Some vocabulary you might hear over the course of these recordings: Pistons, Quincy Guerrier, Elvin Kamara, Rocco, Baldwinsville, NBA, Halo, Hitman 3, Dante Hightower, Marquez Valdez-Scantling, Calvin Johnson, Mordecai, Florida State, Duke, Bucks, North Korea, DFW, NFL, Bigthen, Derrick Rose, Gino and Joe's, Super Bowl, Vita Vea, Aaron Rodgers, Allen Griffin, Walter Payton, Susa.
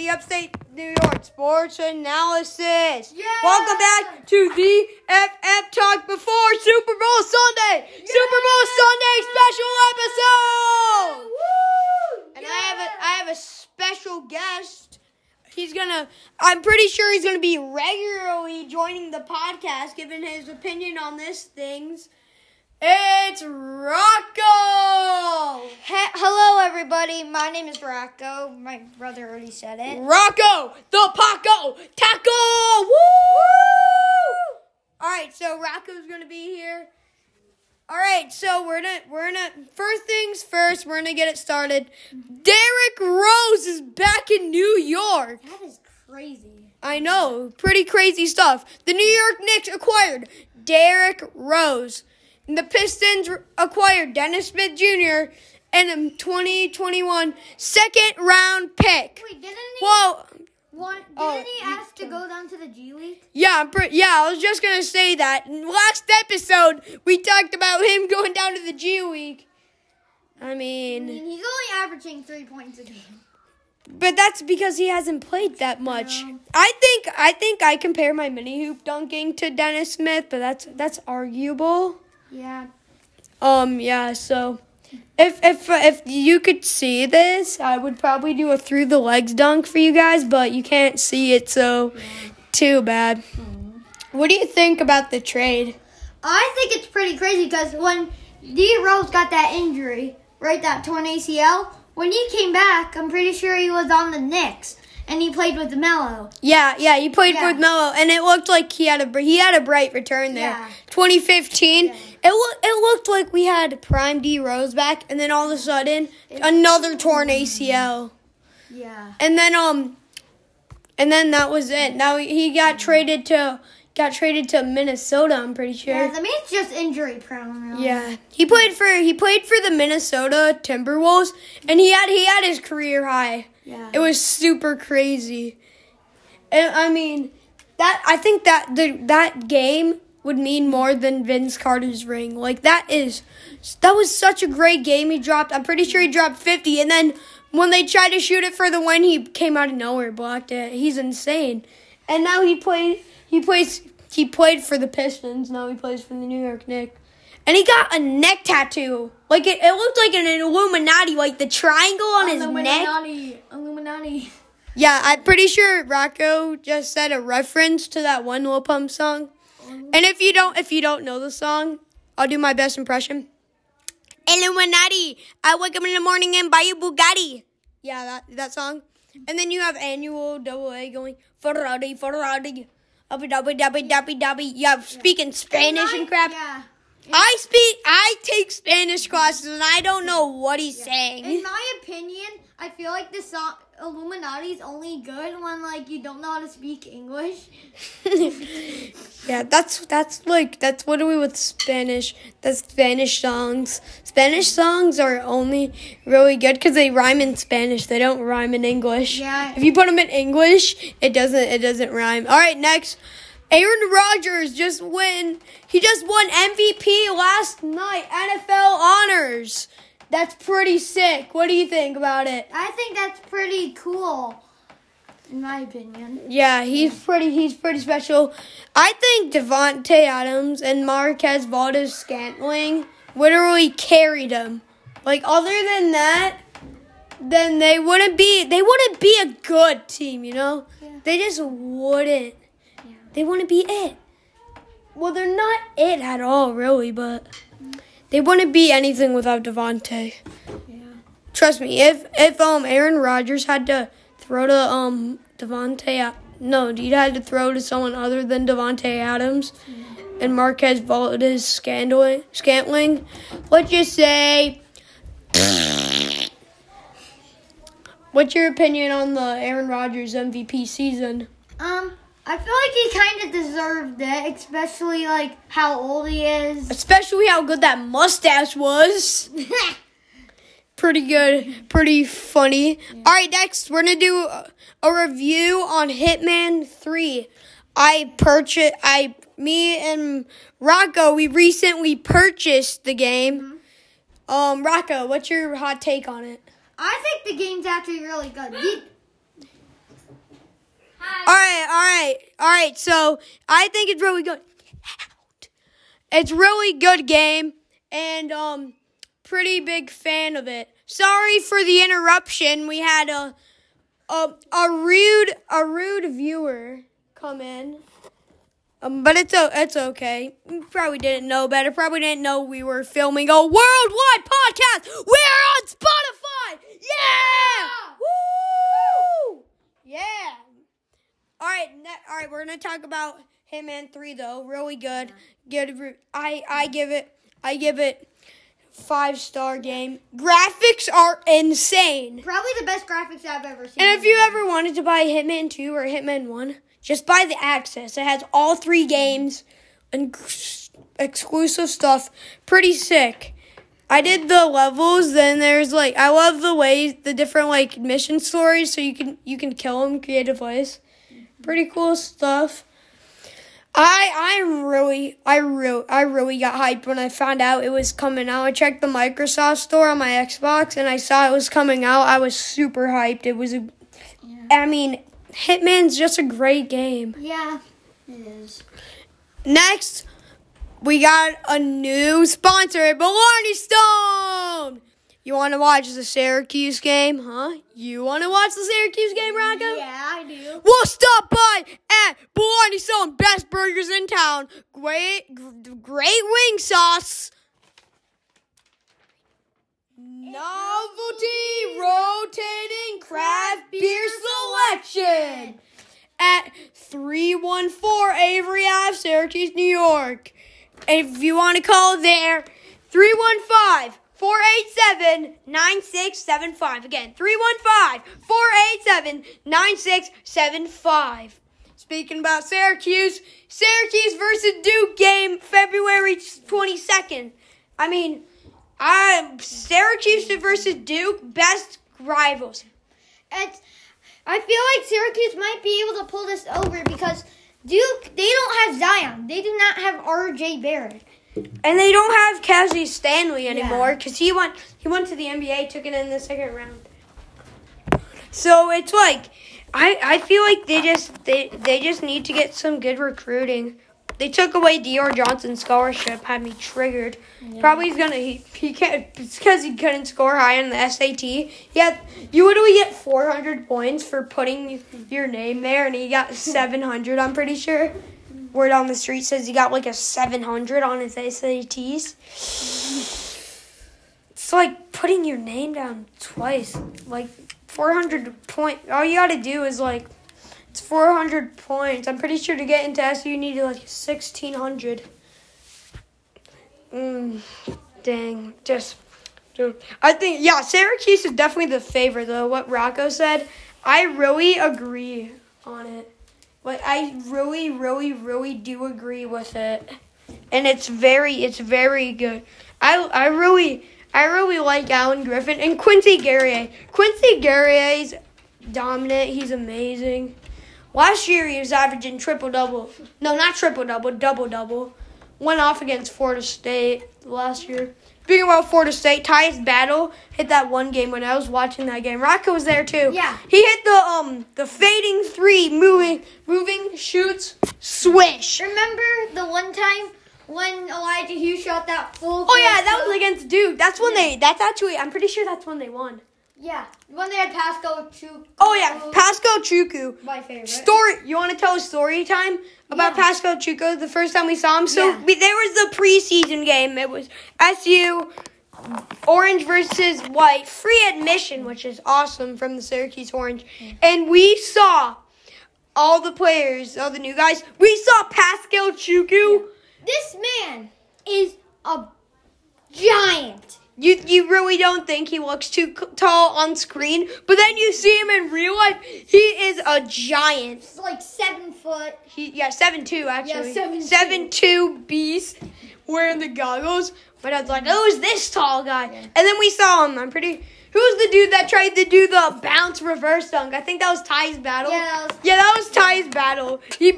the Upstate New York Sports Analysis. Yeah! Welcome back to the FF Talk before Super Bowl Sunday. Yeah! Super Bowl Sunday special episode. Woo! And yeah! I have a special guest. I'm pretty sure he's gonna be regularly joining the podcast, giving his opinion on these things. It's Rocco! Hello, everybody. My name is Rocco. My brother already said it. Rocco, the Paco, Taco! Woo! Woo! All right, so Rocco's gonna be here. All right, so we're gonna first things first. We're gonna get it started. Derrick Rose is back in New York. That is crazy. I know, pretty crazy stuff. The New York Knicks acquired Derrick Rose. The Pistons acquired Dennis Smith Jr. and a 2021 second-round pick. Wait, didn't he ask to go down to the G League? Yeah, I was just going to say that. Last episode, we talked about him going down to the G League. I mean, he's only averaging 3 points a game. But that's because he hasn't played that much. No. I think I compare my mini-hoop dunking to Dennis Smith, but that's arguable. Yeah. So if you could see this, I would probably do a through the legs dunk for you guys, but you can't see it, so too bad. Mm-hmm. What do you think about the trade? I think it's pretty crazy because when D. Rose got that injury, right, that torn ACL, when he came back, I'm pretty sure he was on the Knicks. And he played with Melo. Yeah, he played with Melo, and it looked like he had a bright return there. Yeah. 2015, yeah. It looked like we had prime D Rose back, and then all of a sudden another torn ACL. Yeah. And then that was it. Now he got traded to Minnesota. I'm pretty sure. Yeah, I mean it's just injury prone. Really. Yeah, he played for the Minnesota Timberwolves, and he had his career high. Yeah. It was super crazy. And, I mean, I think that game would mean more than Vince Carter's ring. Like that was such a great game he dropped. I'm pretty sure he dropped 50, and then when they tried to shoot it for the win, he came out of nowhere, blocked it. He's insane. And now he played for the Pistons. Now he plays for the New York Knicks. And he got a neck tattoo. Like, it looked like an Illuminati, like the triangle on his neck. Illuminati. Yeah, I'm pretty sure Rocco just said a reference to that one Lil Pump song. And if you don't know the song, I'll do my best impression. Illuminati, I wake up in the morning and buy you Bugatti. Yeah, that song. And then you have annual AA going, Ferrari, Ferrari. Yeah, speaking Spanish and crap. Yeah. I take Spanish classes, and I don't know what he's saying. In my opinion, I feel like the song Illuminati's only good when, like, you don't know how to speak English. Yeah, that's what do we with Spanish. That's Spanish songs. Spanish songs are only really good because they rhyme in Spanish. They don't rhyme in English. Yeah. If you put them in English, it doesn't rhyme. All right, next. Aaron Rodgers just won MVP last night, NFL honors. That's pretty sick. What do you think about it? I think that's pretty cool, in my opinion. Yeah, he's pretty special. I think Davante Adams and Marquez Valdez-Scantling literally carried him. Like, other than that, then they wouldn't be a good team, you know? Yeah. They just wouldn't. They wouldn't be it. Well, they're not it at all, really, but they wouldn't be anything without Davante. Yeah. Trust me, if Aaron Rodgers had to throw to Davante, no, he had to throw to someone other than Davante Adams and Marquez Valdez-Scantling, let's just say. What's your opinion on the Aaron Rodgers MVP season? I feel like he kind of deserved it, especially, like, how old he is. Especially how good that mustache was. Pretty good. Pretty funny. Yeah. All right, next, we're going to do a review on Hitman 3. Me and Rocco, we recently purchased the game. Mm-hmm. Rocco, what's your hot take on it? I think the game's actually really good. All right. So I think it's really good. It's really good game, and pretty big fan of it. Sorry for the interruption. We had a rude viewer come in, but it's okay. We probably didn't know better. Probably didn't know we were filming a worldwide podcast. We're on Spotify. Yeah! Woo! Yeah. All right. We're gonna talk about Hitman 3 though. Really good. Good. I give it 5-star game. Graphics are insane. Probably the best graphics I've ever seen. And if you ever wanted to buy Hitman 2 or Hitman 1, just buy the Access. It has all three games and exclusive stuff. Pretty sick. I did the levels. Then there's like, I love the ways, the different like mission stories, so you can kill them creative ways. Pretty cool stuff. I really got hyped when I found out it was coming out. I checked the Microsoft store on my Xbox and I saw it was coming out. I was super hyped. It was Hitman's just a great game. Yeah, it is. Next, we got a new sponsor, Bologna Stone. You want to watch the Syracuse game, huh? You want to watch the Syracuse game, Rocco? Yeah, I do. We'll stop by at Bologna Stone, best burgers in town. Great wing sauce. Novelty rotating craft beer selection. At 314 Avery Ave, Syracuse, New York. And if you want to call there, 315-487-9675. Again, 315-487-9675. Speaking about Syracuse versus Duke game, February 22nd. I mean, Syracuse versus Duke, best rivals. I feel like Syracuse might be able to pull this over because Duke, they don't have Zion. They do not have R.J. Barrett. And they don't have Cassie Stanley anymore because he went to the NBA, took it in the second round. So it's like I feel like they just need to get some good recruiting. They took away Dior Johnson's scholarship, had me triggered. Yeah. Probably he can't, it's because he couldn't score high on the SAT. Yeah, you would only get 400 points for putting your name there, and he got 700. I'm pretty sure. Word on the street says he got like a 700 on his SATs. It's like putting your name down twice. Like 400 points. All you got to do is like, it's 400 points. I'm pretty sure to get into SU you need like 1,600. Dang. I think, Syracuse is definitely the favorite though. What Rocco said, I really agree on it. Like, I really, really, really do agree with it. And it's very good. I really like Allen Griffin and Quincy Guerrier. Quincy Guerrier's dominant. He's amazing. Last year he was averaging triple-double. No, not triple-double, double-double. Went off against Florida State last year. Speaking about Florida State, Tyus Battle hit that one game when I was watching that game. Rocco was there too. Yeah. He hit the fading three, moving shoots, swish. Remember the one time when Elijah Hughes shot that full? Oh yeah, that was against Duke. I'm pretty sure that's when they won. Yeah, when they had Paschal Chukwu. Oh yeah, Paschal Chukwu. My favorite. Story. You want to tell a story time about Paschal Chukwu? The first time we saw him. So there was the preseason game. It was SU orange versus white, free admission, which is awesome from the Syracuse Orange. Yeah. And we saw all the players, all the new guys. We saw Paschal Chukwu. Yeah. This man is a giant. You really don't think he looks too tall on screen, but then you see him in real life. He is a giant. He's like 7 foot. 7'2" actually. Yeah, 7'2" beast wearing the goggles. My dad's like, who's this tall guy? Yeah. And then we saw him. Who's the dude that tried to do the bounce reverse dunk? I think that was Tyus Battle. Yeah, that was Tyus Battle. He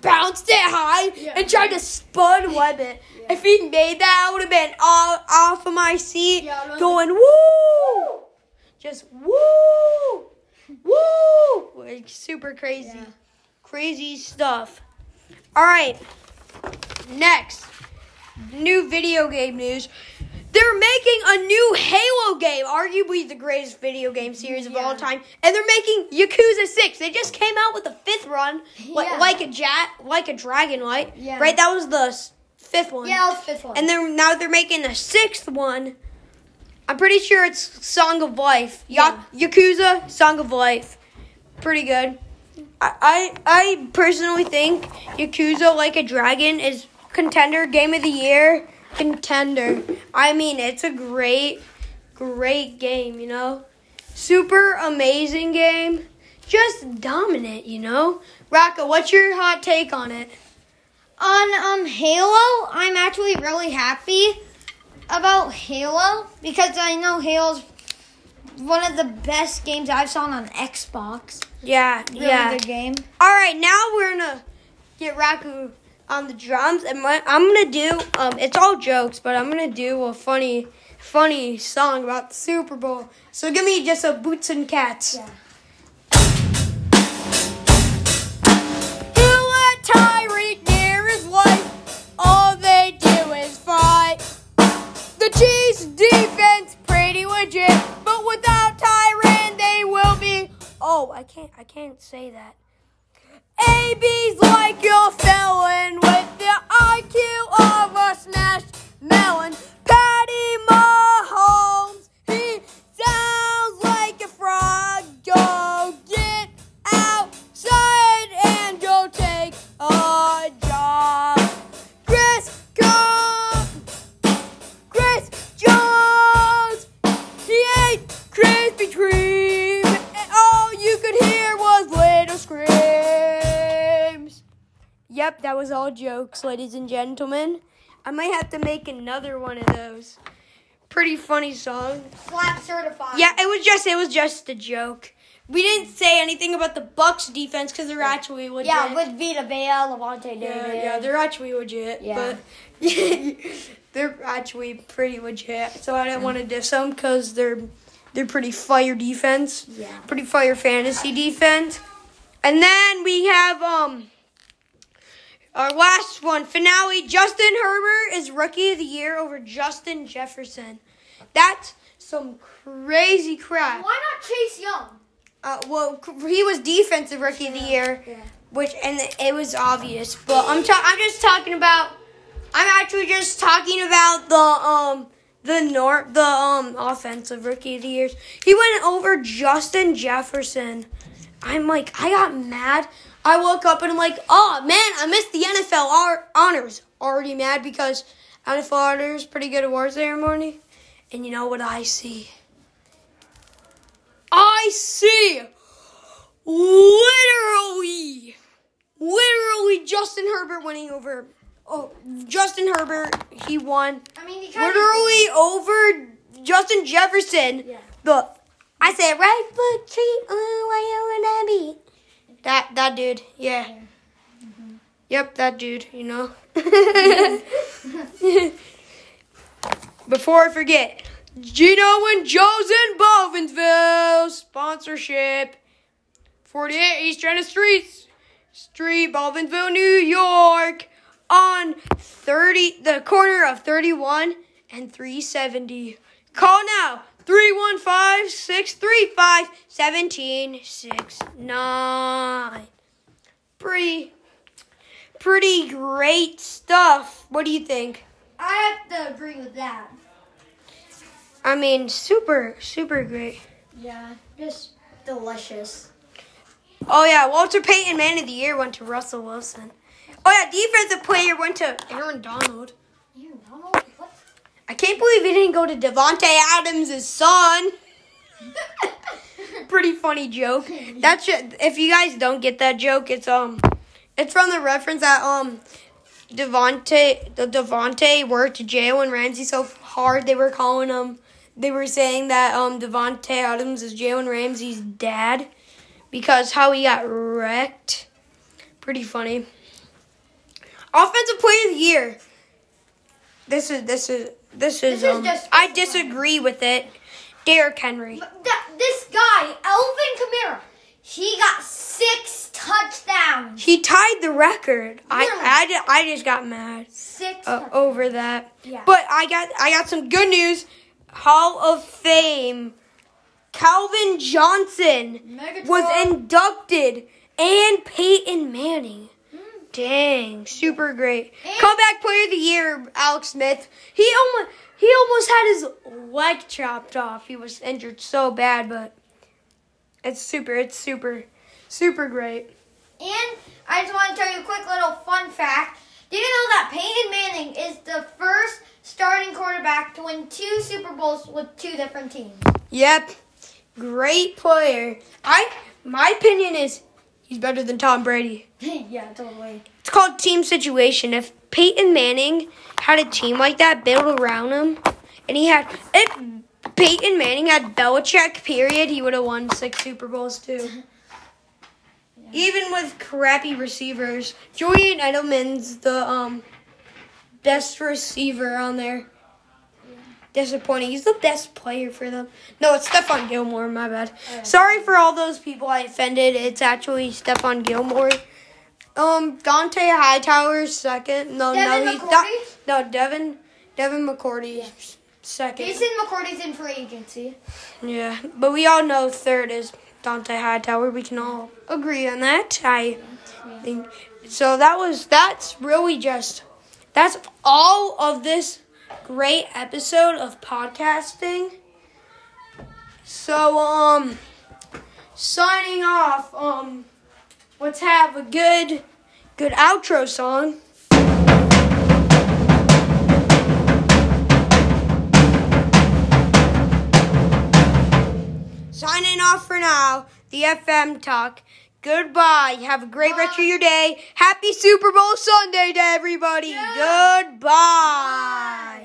bounced it high and tried to spud web it. Yeah. If he made that, I would have been all off of my seat going, woo! Just woo! Woo! Like, super crazy. Yeah. Crazy stuff. Alright, next, new video game news. They're making a new Halo game, arguably the greatest video game series of all time. And they're making Yakuza 6. They just came out with the fifth run, like a dragon, right? Yeah. Right, that was the fifth one. Yeah, that was the fifth one. And now they're making a sixth one. I'm pretty sure it's Song of Life. Yakuza, Song of Life. Pretty good. I personally think Yakuza, Like a Dragon, is contender, game of the year. Contender. I mean, it's a great game, you know? Super amazing game. Just dominant, you know? Rocco, what's your hot take on it? On Halo, I'm actually really happy about Halo because I know Halo's one of the best games I've seen on Xbox. Yeah, really good game. All right, now we're gonna get Rocco on the drums, and I'm gonna do it's all jokes, but I'm gonna do a funny song about the Super Bowl. So give me just a Boots and Cats. Yeah. Who let Tyreek near his wife? All they do is fight. The Chiefs defense pretty legit, but without Tyrann they will be. Oh, I can't say that. AB's like your felon with the IQ of a smashed melon. Patty Mahomes, he sounds like a frog. Go get outside and go take a job. Chris Jones, he ate Krispy Kreme, and all you could hear was little screams. Yep, that was all jokes, ladies and gentlemen. I might have to make another one of those. Pretty funny song. Slap certified. Yeah, it was just a joke. We didn't say anything about the Bucks defense because they're actually legit. Yeah, with Vita Vea, Levante David. Yeah, they're actually legit. Yeah. But they're actually pretty legit. So I didn't want to diss them because they're pretty fire defense. Yeah. Pretty fire fantasy defense. And then we have our last one, finale. Justin Herbert is Rookie of the Year over Justin Jefferson. That's some crazy crap. Why not Chase Young? Well, he was Defensive Rookie of the Year, and it was obvious. But I'm actually just talking about the Offensive Rookie of the Years. He went over Justin Jefferson. I'm like, I got mad. I woke up and I'm like, oh, man, I missed the NFL honors. Already mad because NFL honors, pretty good awards ceremony. And you know what I see? I see literally Justin Herbert winning over. Oh, Justin Herbert, he won. I mean, he over Justin Jefferson. Yeah. I said, right foot cheat, why you wanna be? That dude, yeah. Mm-hmm. Yep, that dude, you know. Before I forget, Gino and Joe's in Baldwinsville. Sponsorship. 48 East China Street, Baldwinsville, New York. On the corner of 31 and 370. Call now. 315-635-1769. Pretty great stuff. What do you think? I have to agree with that. I mean, super, super great. Yeah, just delicious. Oh, yeah, Walter Payton Man of the Year went to Russell Wilson. Oh, yeah, Defensive Player went to Aaron Donald. Aaron Donald? I can't believe he didn't go to Davante Adams' son. Pretty funny joke. That's if you guys don't get that joke, it's from the reference that Davante worked Jalen and Ramsey so hard they were saying that Davante Adams is Jalen Ramsey's dad because how he got wrecked. Pretty funny. Offensive Player of the Year. This is I disagree with it. Derrick Henry. This guy, Elvin Kamara, he got 6 touchdowns. He tied the record. Really? I just got mad over that. Yeah. But I got some good news. Hall of Fame. Calvin Johnson was inducted, and Peyton Manning. Dang, super great. And comeback player of the year, Alex Smith. He almost had his leg chopped off. He was injured so bad, but it's super great. And I just want to tell you a quick little fun fact. Did you know that Peyton Manning is the first starting quarterback to win 2 Super Bowls with 2 different teams? Yep. Great player. My opinion is he's better than Tom Brady. Yeah, totally. It's called team situation. If Peyton Manning had a team like that built around him, and if Peyton Manning had Belichick, period, he would have won 6 Super Bowls too. Yeah. Even with crappy receivers, Julian Edelman's the best receiver on there. Yeah. Disappointing. He's the best player for them. No, it's Stephon Gilmore. My bad. Right. Sorry for all those people I offended. It's actually Stephon Gilmore. Dante Hightower's second. Devin McCourty. Yeah. Second. Jason McCourty's in free agency. Yeah, but we all know third is Dante Hightower. We can all agree on that. I think so. That's all of this great episode of podcasting. So, signing off. Let's have a good outro song. Signing off for now, the FM Talk. Goodbye. Have a great rest of your day. Happy Super Bowl Sunday to everybody. Yeah. Goodbye. Bye.